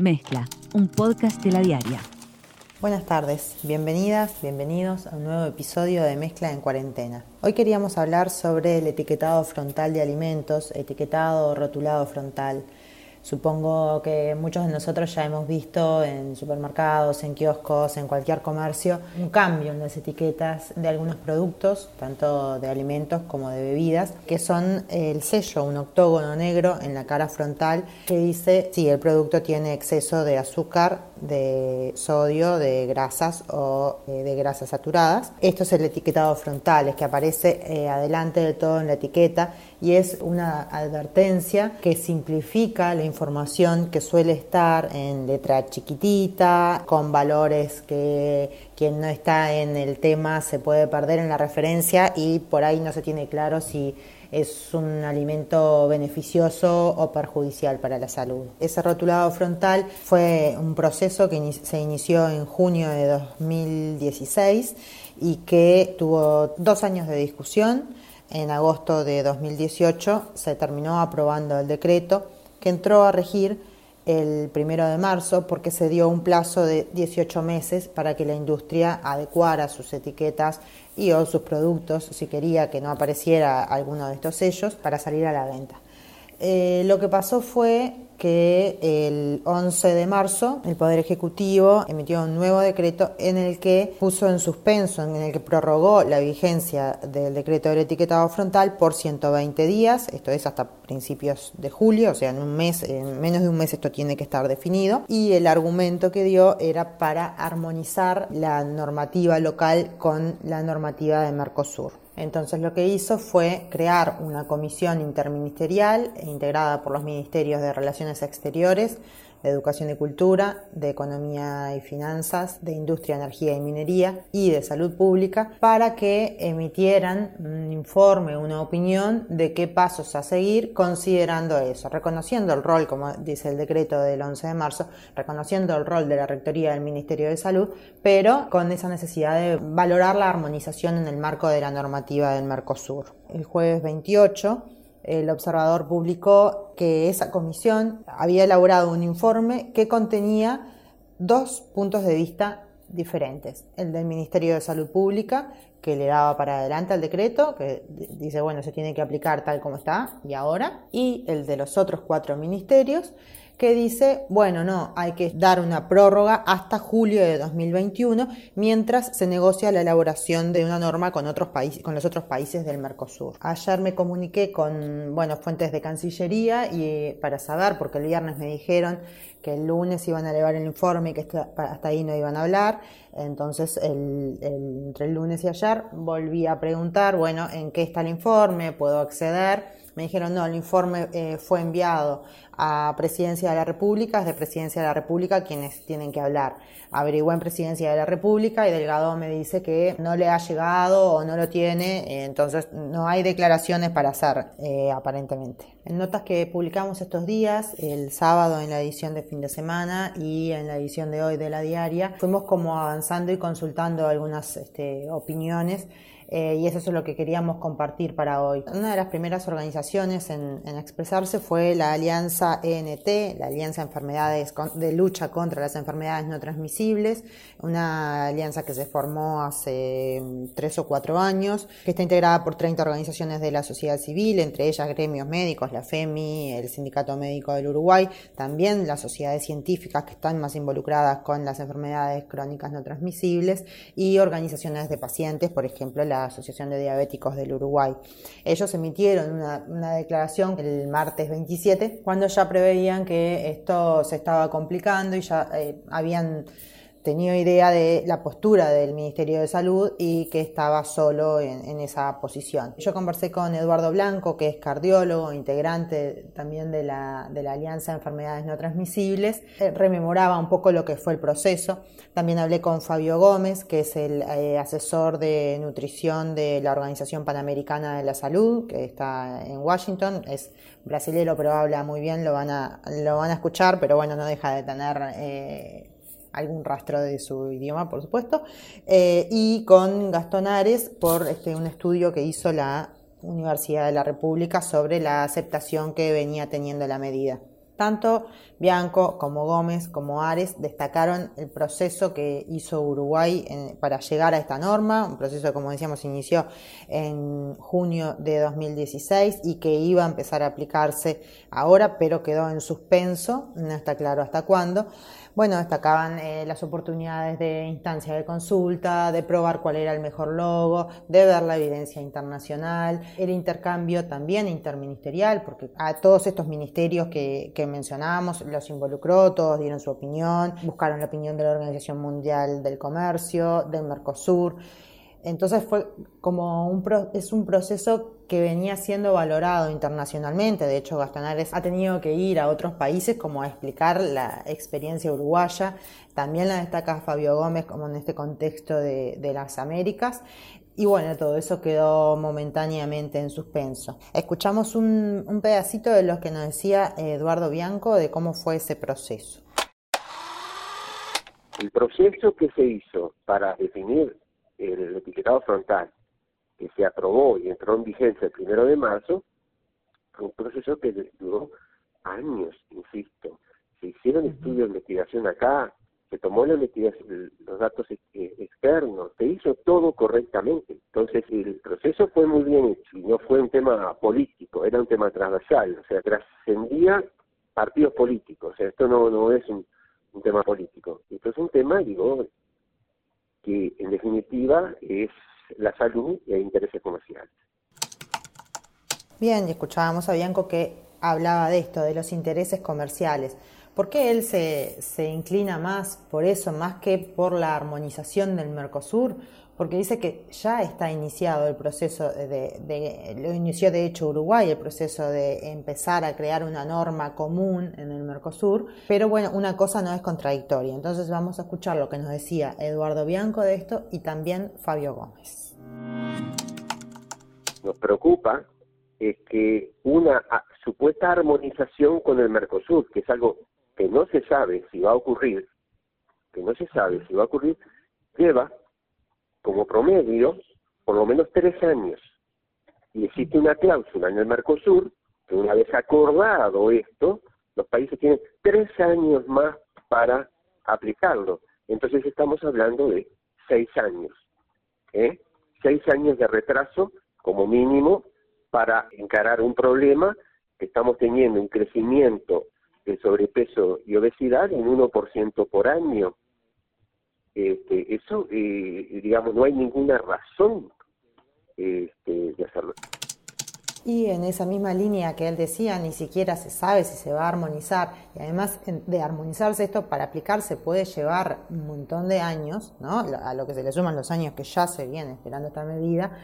Mezcla, un podcast de La Diaria. Buenas tardes, bienvenidas, bienvenidos a un nuevo episodio de Mezcla en Cuarentena. Hoy queríamos hablar sobre el etiquetado frontal de alimentos, etiquetado o rotulado frontal. Supongo que muchos de nosotros ya hemos visto en supermercados, en kioscos, en cualquier comercio, un cambio en las etiquetas de algunos productos, tanto de alimentos como de bebidas, que son el sello, un octógono negro en la cara frontal que dice si el producto tiene exceso de azúcar, de sodio, de grasas o de grasas saturadas. Esto es el etiquetado frontal, es que aparece adelante de todo en la etiqueta y es una advertencia que simplifica la información que suele estar en letra chiquitita, con valores que quien no está en el tema se puede perder en la referencia y por ahí no se tiene claro si es un alimento beneficioso o perjudicial para la salud. Ese rotulado frontal fue un proceso que se inició en junio de 2016 y que tuvo 2 años de discusión. En agosto de 2018 se terminó aprobando el decreto que entró a regir el 1 de marzo porque se dio un plazo de 18 meses para que la industria adecuara sus etiquetas y o sus productos si quería que no apareciera alguno de estos sellos para salir a la venta. Lo que pasó fue que el 11 de marzo el Poder Ejecutivo emitió un nuevo decreto en el que puso en suspenso, en el que prorrogó la vigencia del decreto del etiquetado frontal por 120 días, esto es hasta principios de julio, o sea, en un mes, en menos de un mes esto tiene que estar definido, y el argumento que dio era para armonizar la normativa local con la normativa de Mercosur. Entonces lo que hizo fue crear una comisión interministerial integrada por los ministerios de Relaciones Exteriores, de Educación y Cultura, de Economía y Finanzas, de Industria, Energía y Minería y de Salud Pública para que emitieran un informe, una opinión de qué pasos a seguir considerando eso, reconociendo el rol, como dice el decreto del 11 de marzo, reconociendo el rol de la Rectoría del Ministerio de Salud, pero con esa necesidad de valorar la armonización en el marco de la normativa del Mercosur. El jueves 28, el Observador publicó que esa comisión había elaborado un informe que contenía 2 puntos de vista diferentes. El del Ministerio de Salud Pública, que le daba para adelante al decreto, que dice, bueno, se tiene que aplicar tal como está y ahora. Y el de los otros 4 ministerios, que dice, bueno, no, hay que dar una prórroga hasta julio de 2021 mientras se negocia la elaboración de una norma con otros países, con los otros países del Mercosur. Ayer me comuniqué con, fuentes de Cancillería y para saber, porque el viernes me dijeron que el lunes iban a elevar el informe y que hasta ahí no iban a hablar, entonces entre el lunes y ayer volví a preguntar, bueno, ¿en qué está el informe? ¿Puedo acceder? Me dijeron, no, el informe fue enviado a Presidencia de la República, es de Presidencia de la República quienes tienen que hablar. Averigué en Presidencia de la República y Delgado me dice que no le ha llegado o no lo tiene, entonces no hay declaraciones para hacer, aparentemente. En notas que publicamos estos días, el sábado en la edición de fin de semana y en la edición de hoy de La Diaria, fuimos como avanzando y consultando algunas opiniones. Y eso es lo que queríamos compartir para hoy. Una de las primeras organizaciones en expresarse fue la Alianza ENT, la Alianza de Lucha contra las Enfermedades No Transmisibles, una alianza que se formó hace 3 o 4 años, que está integrada por 30 organizaciones de la sociedad civil, entre ellas gremios médicos, la FEMI, el Sindicato Médico del Uruguay, también las sociedades científicas que están más involucradas con las enfermedades crónicas no transmisibles y organizaciones de pacientes, por ejemplo, la Asociación de Diabéticos del Uruguay. Ellos emitieron una declaración el martes 27 cuando ya preveían que esto se estaba complicando y ya habían tenido idea de la postura del Ministerio de Salud y que estaba solo en esa posición. Yo conversé con Eduardo Bianco, que es cardiólogo, integrante también de la Alianza de Enfermedades No Transmisibles. Rememoraba un poco lo que fue el proceso. También hablé con Fabio Gómez, que es el asesor de nutrición de la Organización Panamericana de la Salud, que está en Washington. Es brasilero, pero habla muy bien, lo van a escuchar, pero bueno, no deja de tener algún rastro de su idioma, por supuesto, y con Gastón Ares por un estudio que hizo la Universidad de la República sobre la aceptación que venía teniendo la medida. Tanto Bianco como Gómez como Ares destacaron el proceso que hizo Uruguay para llegar a esta norma, un proceso que, como decíamos, inició en junio de 2016 y que iba a empezar a aplicarse ahora, pero quedó en suspenso, no está claro hasta cuándo. Bueno, destacaban las oportunidades de instancia de consulta, de probar cuál era el mejor logo, de ver la evidencia internacional, el intercambio también interministerial, porque a todos estos ministerios que mencionábamos los involucró, todos dieron su opinión, buscaron la opinión de la Organización Mundial del Comercio, del Mercosur. Entonces fue como un proceso que venía siendo valorado internacionalmente. De hecho, Gastón Ares ha tenido que ir a otros países como a explicar la experiencia uruguaya. También la destaca Fabio Gómez como en este contexto de las Américas. Y bueno, todo eso quedó momentáneamente en suspenso. Escuchamos un pedacito de lo que nos decía Eduardo Bianco de cómo fue ese proceso. El proceso que se hizo para definir el etiquetado frontal, que se aprobó y entró en vigencia el 1 de marzo, fue un proceso que duró años, insisto. Se hicieron estudios de investigación acá, se tomó la investigación, los datos externos, se hizo todo correctamente. Entonces el proceso fue muy bien hecho y no fue un tema político, era un tema transversal, o sea, trascendía partidos políticos, o sea, esto no es un tema político. Esto es un tema, digo, que en definitiva es la salud e intereses comerciales. Bien, y escuchábamos a Bianco que hablaba de esto, de los intereses comerciales. ¿Por qué él se inclina más por eso, más que por la armonización del Mercosur? Porque dice que ya está iniciado el proceso, lo inició de hecho Uruguay, el proceso de empezar a crear una norma común en el Mercosur, pero bueno, una cosa no es contradictoria. Entonces vamos a escuchar lo que nos decía Eduardo Bianco de esto y también Fabio Gómez. Nos preocupa es que una supuesta armonización con el Mercosur, que es algo que no se sabe si va a ocurrir, lleva como promedio por lo menos 3 años. Y existe una cláusula en el Mercosur que, una vez acordado esto, los países tienen 3 años más para aplicarlo. Entonces estamos hablando de 6 años. 6 años de retraso como mínimo para encarar un problema que estamos teniendo, un crecimiento de sobrepeso y obesidad en 1% por año. Eso, digamos, no hay ninguna razón de hacerlo. Y en esa misma línea que él decía, ni siquiera se sabe si se va a armonizar. Y además de armonizarse, esto para aplicarse puede llevar un montón de años, ¿no? A lo que se le suman los años que ya se vienen esperando esta medida.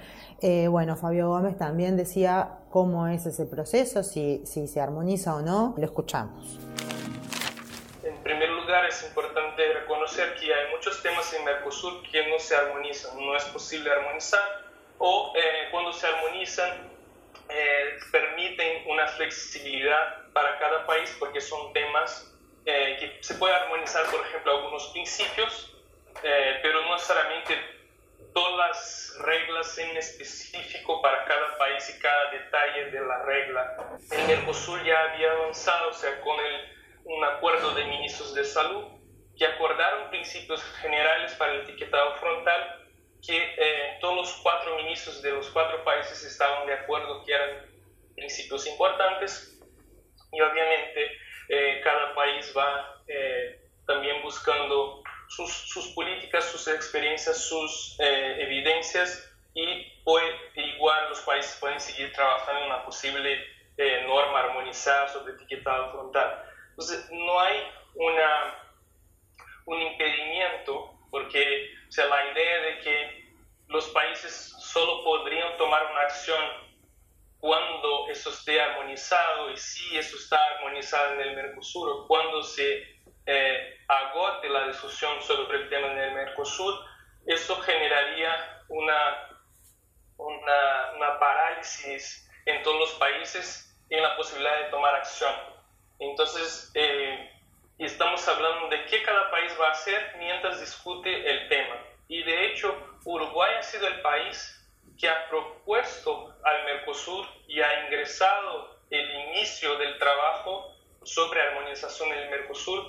Bueno, Fabio Gómez también decía cómo es ese proceso, si se armoniza o no. Lo escuchamos. En primer lugar, es importante reconocer que hay muchos temas en Mercosur que no se armonizan, no es posible armonizar, o cuando se armonizan permiten una flexibilidad para cada país, porque son temas que se puede armonizar, por ejemplo, algunos principios, pero no necesariamente todas las reglas en específico para cada país y cada detalle de la regla. El Mercosur ya había avanzado, o sea, con un acuerdo de ministros de salud que acordaron principios generales para el etiquetado frontal, que todos los 4 ministros de los 4 países estaban de acuerdo que eran principios importantes, y obviamente cada país va también buscando sus políticas, sus experiencias, sus evidencias, y igual los países pueden seguir trabajando en una posible norma armonizada sobre etiquetado frontal. Entonces no hay un impedimento, porque, o sea, la idea de que los países solo podrían tomar una acción cuando eso esté armonizado, y si eso está armonizado en el Mercosur, o cuando se agote la discusión sobre el tema en el Mercosur, eso generaría una parálisis en todos los países en la posibilidad de tomar acción. Entonces, y estamos hablando de qué cada país va a hacer mientras discute el tema. Y de hecho, Uruguay ha sido el país que ha propuesto al Mercosur y ha ingresado el inicio del trabajo sobre armonización del Mercosur.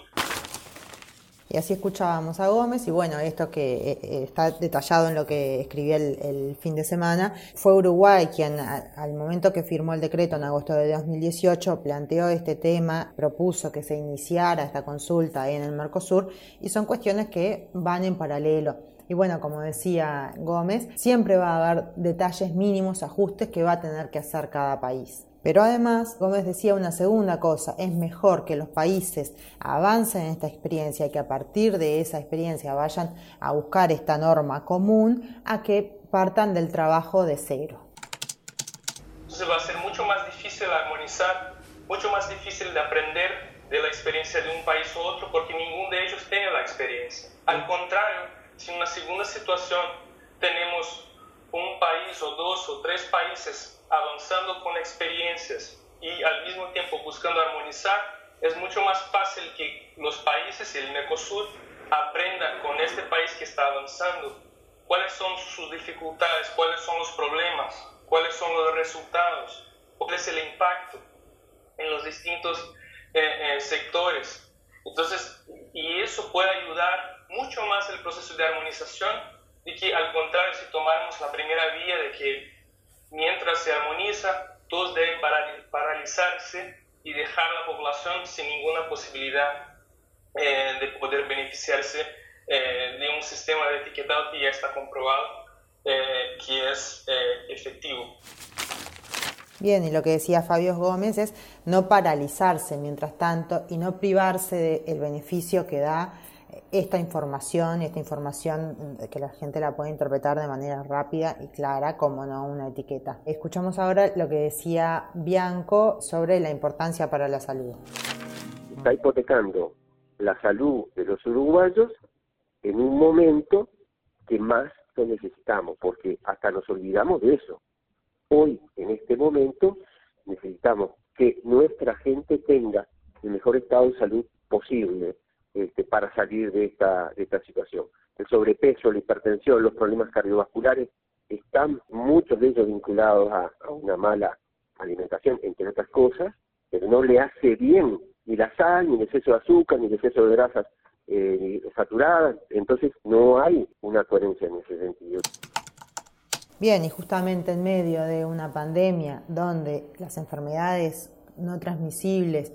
Y así escuchábamos a Gómez, y bueno, esto que está detallado en lo que escribí el fin de semana. Fue Uruguay quien, al momento que firmó el decreto en agosto de 2018, planteó este tema, propuso que se iniciara esta consulta en el Mercosur, y son cuestiones que van en paralelo. Y bueno, como decía Gómez, siempre va a haber detalles mínimos, ajustes que va a tener que hacer cada país. Pero además, Gómez decía una segunda cosa: es mejor que los países avancen en esta experiencia y que a partir de esa experiencia vayan a buscar esta norma común, a que partan del trabajo de cero. Entonces va a ser mucho más difícil armonizar, mucho más difícil de aprender de la experiencia de un país u otro, porque ninguno de ellos tiene la experiencia. Al contrario, si en una segunda situación tenemos un país o dos o tres países avanzando con experiencias y al mismo tiempo buscando armonizar, es mucho más fácil que los países y el Mercosur aprendan con este país que está avanzando cuáles son sus dificultades, cuáles son los problemas, cuáles son los resultados, cuál es el impacto en los distintos sectores. Entonces, y eso puede ayudar mucho más el proceso de armonización, y que al contrario, si tomáramos la primera vía de que mientras se armoniza, todos deben paralizarse y dejar a la población sin ninguna posibilidad de poder beneficiarse de un sistema de etiquetado que ya está comprobado que es efectivo. Bien, y lo que decía Fabio Gómez es no paralizarse mientras tanto y no privarse del beneficio que da esta información que la gente la puede interpretar de manera rápida y clara, como no una etiqueta. Escuchamos ahora lo que decía Bianco sobre la importancia para la salud. Está hipotecando la salud de los uruguayos en un momento que más lo necesitamos, porque hasta nos olvidamos de eso. Hoy, en este momento, necesitamos que nuestra gente tenga el mejor estado de salud posible, para salir de esta situación. El sobrepeso, la hipertensión, los problemas cardiovasculares, están muchos de ellos vinculados a una mala alimentación, entre otras cosas, pero no le hace bien ni la sal, ni el exceso de azúcar, ni el exceso de grasas saturadas. Entonces no hay una coherencia en ese sentido. Bien, y justamente en medio de una pandemia donde las enfermedades no transmisibles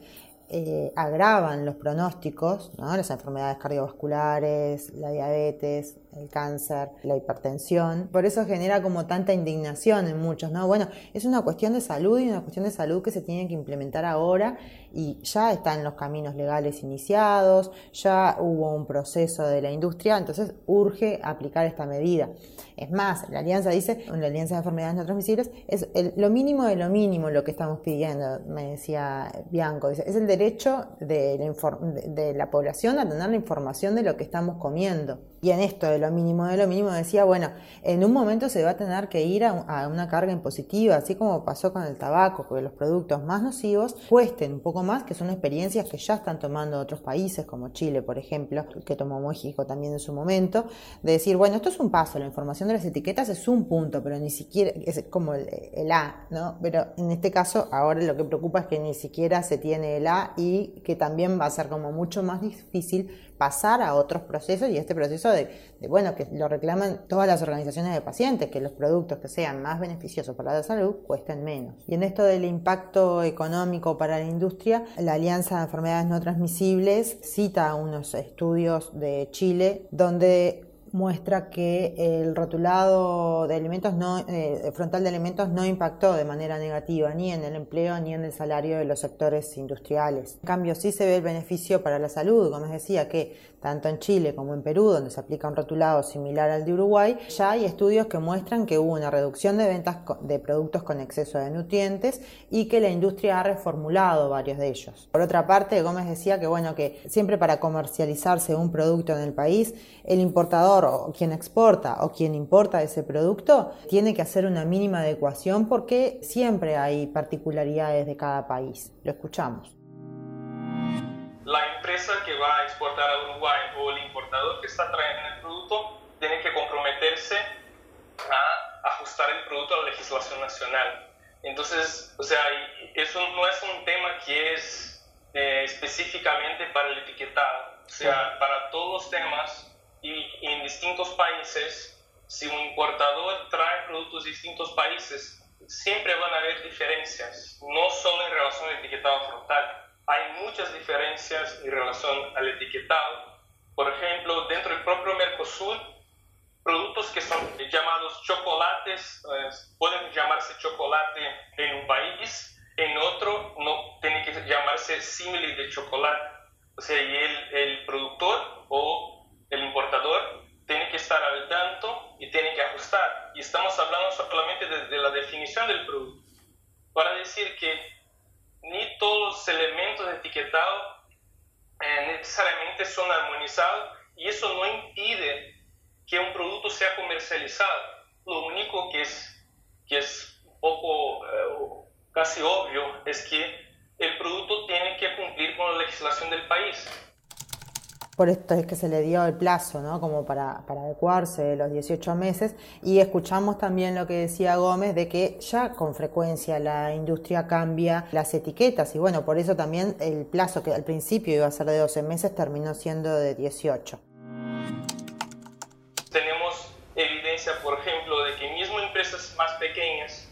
agravan los pronósticos, ¿no? Las enfermedades cardiovasculares, la diabetes, el cáncer, la hipertensión. Por eso genera como tanta indignación en muchos, ¿no? Bueno, es una cuestión de salud, y una cuestión de salud que se tiene que implementar ahora, y ya están los caminos legales iniciados, ya hubo un proceso de la industria, entonces urge aplicar esta medida. Es más, la Alianza dice, la Alianza de Enfermedades No Transmisibles, es lo mínimo de lo mínimo lo que estamos pidiendo, me decía Bianco. Dice, es el derecho de la población a tener la información de lo que estamos comiendo. Y en esto de lo mínimo decía, bueno, en un momento se va a tener que ir a una carga impositiva, así como pasó con el tabaco, que los productos más nocivos cuesten un poco más, que son experiencias que ya están tomando otros países, como Chile, por ejemplo, que tomó México también en su momento, de decir, bueno, esto es un paso, la información de las etiquetas es un punto, pero ni siquiera, es como el A, ¿no? Pero en este caso, ahora lo que preocupa es que ni siquiera se tiene el A, y que también va a ser como mucho más difícil pasar a otros procesos, y este proceso bueno, que lo reclaman todas las organizaciones de pacientes, que los productos que sean más beneficiosos para la salud cuesten menos. Y en esto del impacto económico para la industria, la Alianza de Enfermedades No Transmisibles cita unos estudios de Chile donde muestra que el rotulado de alimentos frontal de alimentos no impactó de manera negativa ni en el empleo ni en el salario de los sectores industriales. En cambio, sí se ve el beneficio para la salud. Como les decía, que tanto en Chile como en Perú, donde se aplica un rotulado similar al de Uruguay, ya hay estudios que muestran que hubo una reducción de ventas de productos con exceso de nutrientes y que la industria ha reformulado varios de ellos. Por otra parte, Gómez decía que, bueno, que siempre para comercializarse un producto en el país, el importador o quien exporta o quien importa ese producto tiene que hacer una mínima adecuación, porque siempre hay particularidades de cada país. Lo escuchamos. La empresa que va a exportar a Uruguay o el importador que está trayendo el producto tiene que comprometerse a ajustar el producto a la legislación nacional. Entonces, o sea, eso no es un tema que es específicamente para el etiquetado, o sea, para todos los temas y en distintos países. Si un importador trae productos de distintos países, siempre van a haber diferencias, no solo en relación al etiquetado frontal. Hay muchas diferencias en relación al etiquetado. Por ejemplo, dentro del propio Mercosur, productos que son llamados chocolates, pueden llamarse chocolate en un país, en otro no, tiene que llamarse símil de chocolate. O sea, y el productor o el importador tiene que estar al tanto y tiene que ajustar. Y estamos hablando solamente de la definición del producto. Para decir que ni todos los elementos de etiquetado necesariamente son armonizados, y eso no impide que un producto sea comercializado. Lo único que es un poco casi obvio es que el producto tiene que cumplir con la legislación del país. Por esto es que se le dio el plazo, ¿no? Como para adecuarse de los 18 meses. Y escuchamos también lo que decía Gómez, de que ya con frecuencia la industria cambia las etiquetas. Y bueno, por eso también el plazo que al principio iba a ser de 12 meses terminó siendo de 18. Tenemos evidencia, por ejemplo, de que mismo empresas más pequeñas,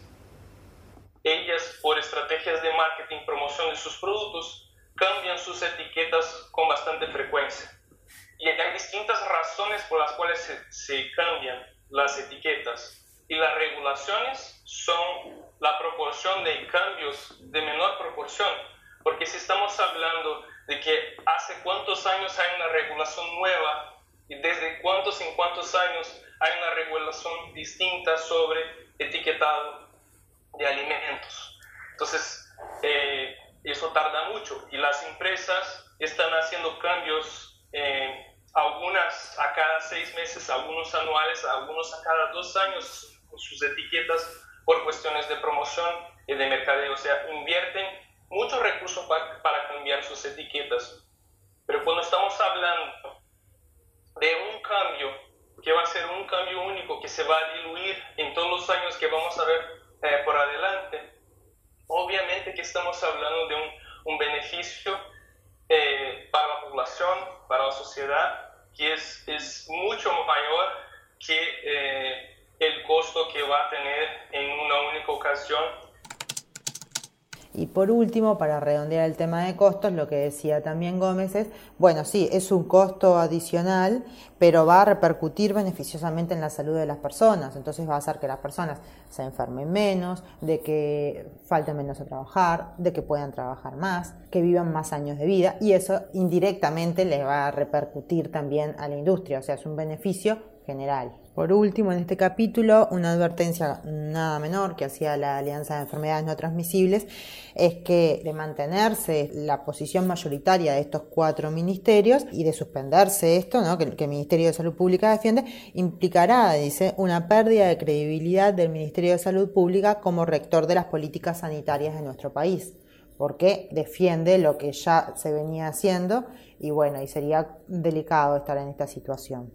ellas por estrategias de marketing, promoción de sus productos, cambian sus etiquetas con bastante frecuencia. Y hay distintas razones por las cuales se cambian las etiquetas. Y las regulaciones son la proporción de cambios de menor proporción. Porque si estamos hablando de que hace cuántos años hay una regulación nueva, y desde cuántos en cuántos años hay una regulación distinta sobre etiquetado de alimentos. Entonces, eso tarda mucho, y las empresas están haciendo cambios, algunas a cada 6 meses, algunos anuales, algunos a cada 2 años, sus etiquetas por cuestiones de promoción y de mercadeo. O sea, invierten muchos recursos para cambiar sus etiquetas. Pero cuando estamos hablando de un cambio que va a ser un cambio único, que se va a diluir en todos los años que vamos a ver por adelante, obviamente que estamos hablando de un beneficio para la población, para la sociedad, que es mucho mayor que el costo que va a tener en una única ocasión. Y por último, para redondear el tema de costos, lo que decía también Gómez es, bueno, sí, es un costo adicional, pero va a repercutir beneficiosamente en la salud de las personas. Entonces va a hacer que las personas se enfermen menos, de que falten menos a trabajar, de que puedan trabajar más, que vivan más años de vida, y eso indirectamente les va a repercutir también a la industria. O sea, es un beneficio general. Por último, en este capítulo, una advertencia nada menor que hacía la Alianza de Enfermedades No Transmisibles es que de mantenerse la posición mayoritaria de estos 4 ministerios y de suspenderse esto, ¿no?, que el Ministerio de Salud Pública defiende, implicará, dice, una pérdida de credibilidad del Ministerio de Salud Pública como rector de las políticas sanitarias de nuestro país, porque defiende lo que ya se venía haciendo y bueno, y sería delicado estar en esta situación.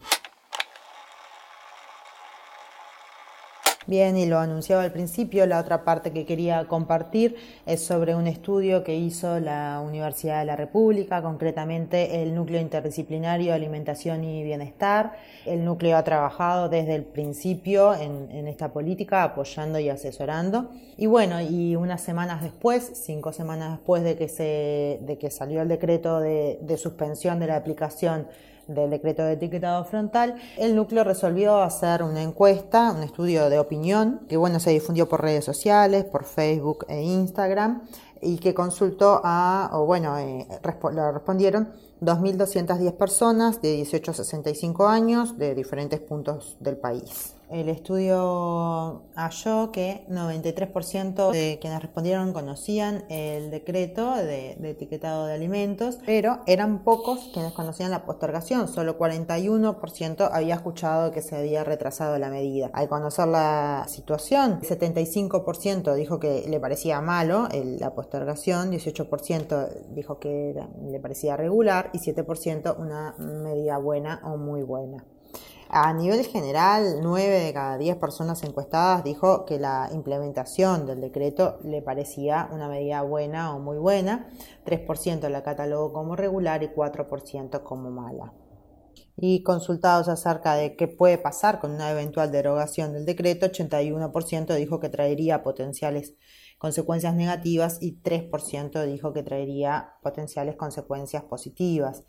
Bien, y lo anunciaba al principio, la otra parte que quería compartir es sobre un estudio que hizo la Universidad de la República, concretamente el Núcleo Interdisciplinario de Alimentación y Bienestar. El núcleo ha trabajado desde el principio en esta política, apoyando y asesorando. Y bueno, y unas semanas después, 5 semanas después de que salió el decreto de suspensión de la aplicación del decreto de etiquetado frontal, el núcleo resolvió hacer una encuesta, un estudio de opinión, que bueno, se difundió por redes sociales, por Facebook e Instagram, y que consultó lo respondieron 2.210 personas de 18 a 65 años de diferentes puntos del país. El estudio halló que 93% de quienes respondieron conocían el decreto de etiquetado de alimentos, pero eran pocos quienes conocían la postergación. Solo 41% había escuchado que se había retrasado la medida. Al conocer la situación, 75% dijo que le parecía malo la postergación, 18% dijo que le parecía regular y 7% una medida buena o muy buena. A nivel general, 9 de cada 10 personas encuestadas dijo que la implementación del decreto le parecía una medida buena o muy buena, 3% la catalogó como regular y 4% como mala. Y consultados acerca de qué puede pasar con una eventual derogación del decreto, 81% dijo que traería potenciales consecuencias negativas y 3% dijo que traería potenciales consecuencias positivas.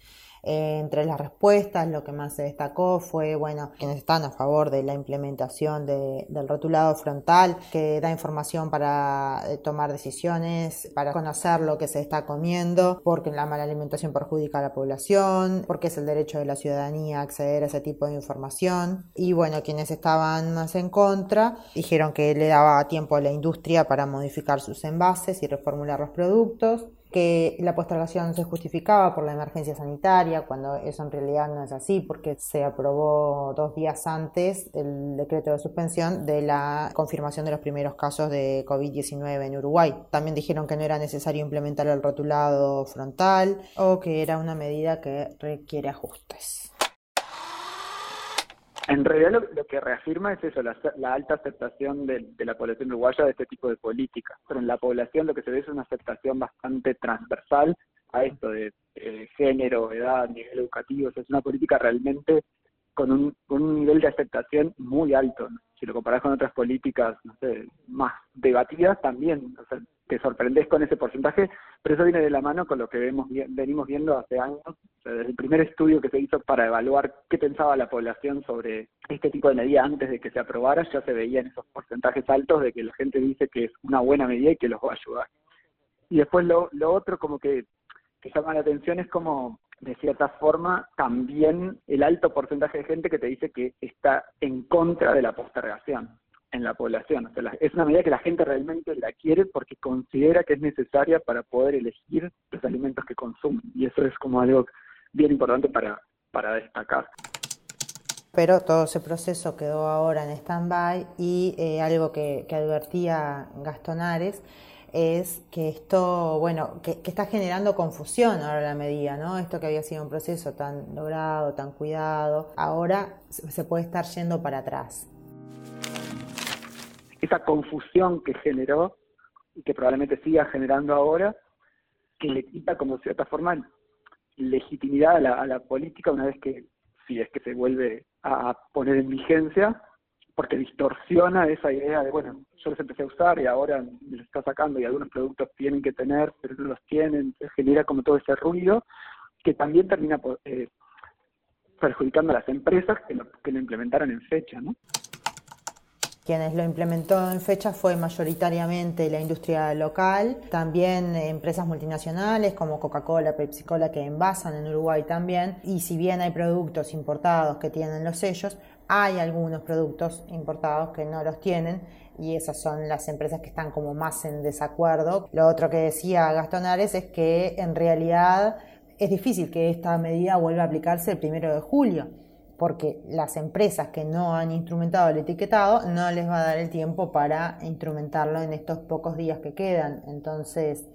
Entre las respuestas, lo que más se destacó fue, quienes están a favor de la implementación del rotulado frontal, que da información para tomar decisiones, para conocer lo que se está comiendo, porque la mala alimentación perjudica a la población, porque es el derecho de la ciudadanía acceder a ese tipo de información. Y quienes estaban más en contra dijeron que le daba tiempo a la industria para modificar sus envases y reformular los productos, que la postergación se justificaba por la emergencia sanitaria, cuando eso en realidad no es así, porque se aprobó 2 días antes el decreto de suspensión de la confirmación de los primeros casos de COVID-19 en Uruguay. También dijeron que no era necesario implementar el rotulado frontal o que era una medida que requiere ajustes. En realidad lo que reafirma es eso, la alta aceptación de la población uruguaya de este tipo de políticas. Pero en la población lo que se ve es una aceptación bastante transversal a esto de género, edad, nivel educativo. O sea, es una política realmente con un nivel de aceptación muy alto, ¿no? Si lo comparás con otras políticas, no sé, más debatidas también, o sea, te sorprendés con ese porcentaje, pero eso viene de la mano con lo que venimos viendo hace años. O sea, desde el primer estudio que se hizo para evaluar qué pensaba la población sobre este tipo de medida antes de que se aprobara, ya se veían esos porcentajes altos de que la gente dice que es una buena medida y que los va a ayudar. Y después lo otro como que llama la atención es como, de cierta forma, también el alto porcentaje de gente que te dice que está en contra de la postergación en la población. O sea, es una medida que la gente realmente la quiere porque considera que es necesaria para poder elegir los alimentos que consumen. Y eso es como algo bien importante para destacar. Pero todo ese proceso quedó ahora en stand-by y algo que advertía Gastón Ares es que esto, que está generando confusión ahora la medida, ¿no? Esto que había sido un proceso tan logrado, tan cuidado, ahora se puede estar yendo para atrás. Esa confusión que generó y que probablemente siga generando ahora, que le quita como cierta forma legitimidad a la política una vez que, si es que se vuelve a poner en vigencia, porque distorsiona esa idea de, yo los empecé a usar y ahora me los está sacando y algunos productos tienen que tener, pero no los tienen. Se genera como todo ese ruido que también termina perjudicando a las empresas que lo implementaron en fecha, ¿no? Quienes lo implementó en fecha fue mayoritariamente la industria local, también empresas multinacionales como Coca-Cola, Pepsi-Cola que envasan en Uruguay también. Y si bien hay productos importados que tienen los sellos, hay algunos productos importados que no los tienen y esas son las empresas que están como más en desacuerdo. Lo otro que decía Gastón Ares es que en realidad es difícil que esta medida vuelva a aplicarse el 1 de julio. Porque las empresas que no han instrumentado el etiquetado no les va a dar el tiempo para instrumentarlo en estos pocos días que quedan. Entonces,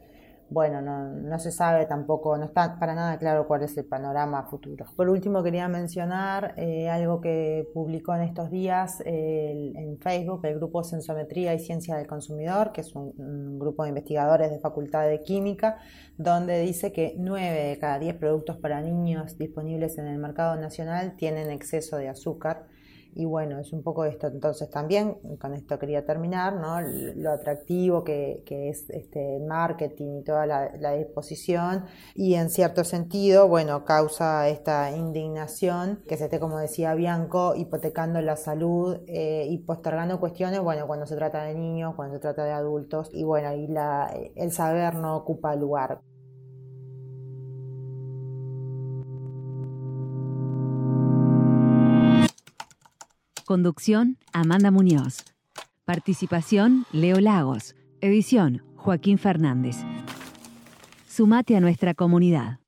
no se sabe tampoco, no está para nada claro cuál es el panorama futuro. Por último, quería mencionar algo que publicó en estos días en Facebook el grupo Sensometría y Ciencia del Consumidor, que es un grupo de investigadores de Facultad de Química, donde dice que 9 de cada 10 productos para niños disponibles en el mercado nacional tienen exceso de azúcar. Y es un poco esto. Entonces también, con esto quería terminar, ¿no? Lo atractivo que es el marketing y toda la disposición. Y en cierto sentido, causa esta indignación que se esté, como decía Bianco, hipotecando la salud y postergando cuestiones, cuando se trata de niños, cuando se trata de adultos. Y el saber no ocupa lugar. Conducción, Amanda Muñoz. Participación, Leo Lagos. Edición, Joaquín Fernández. Sumate a nuestra comunidad.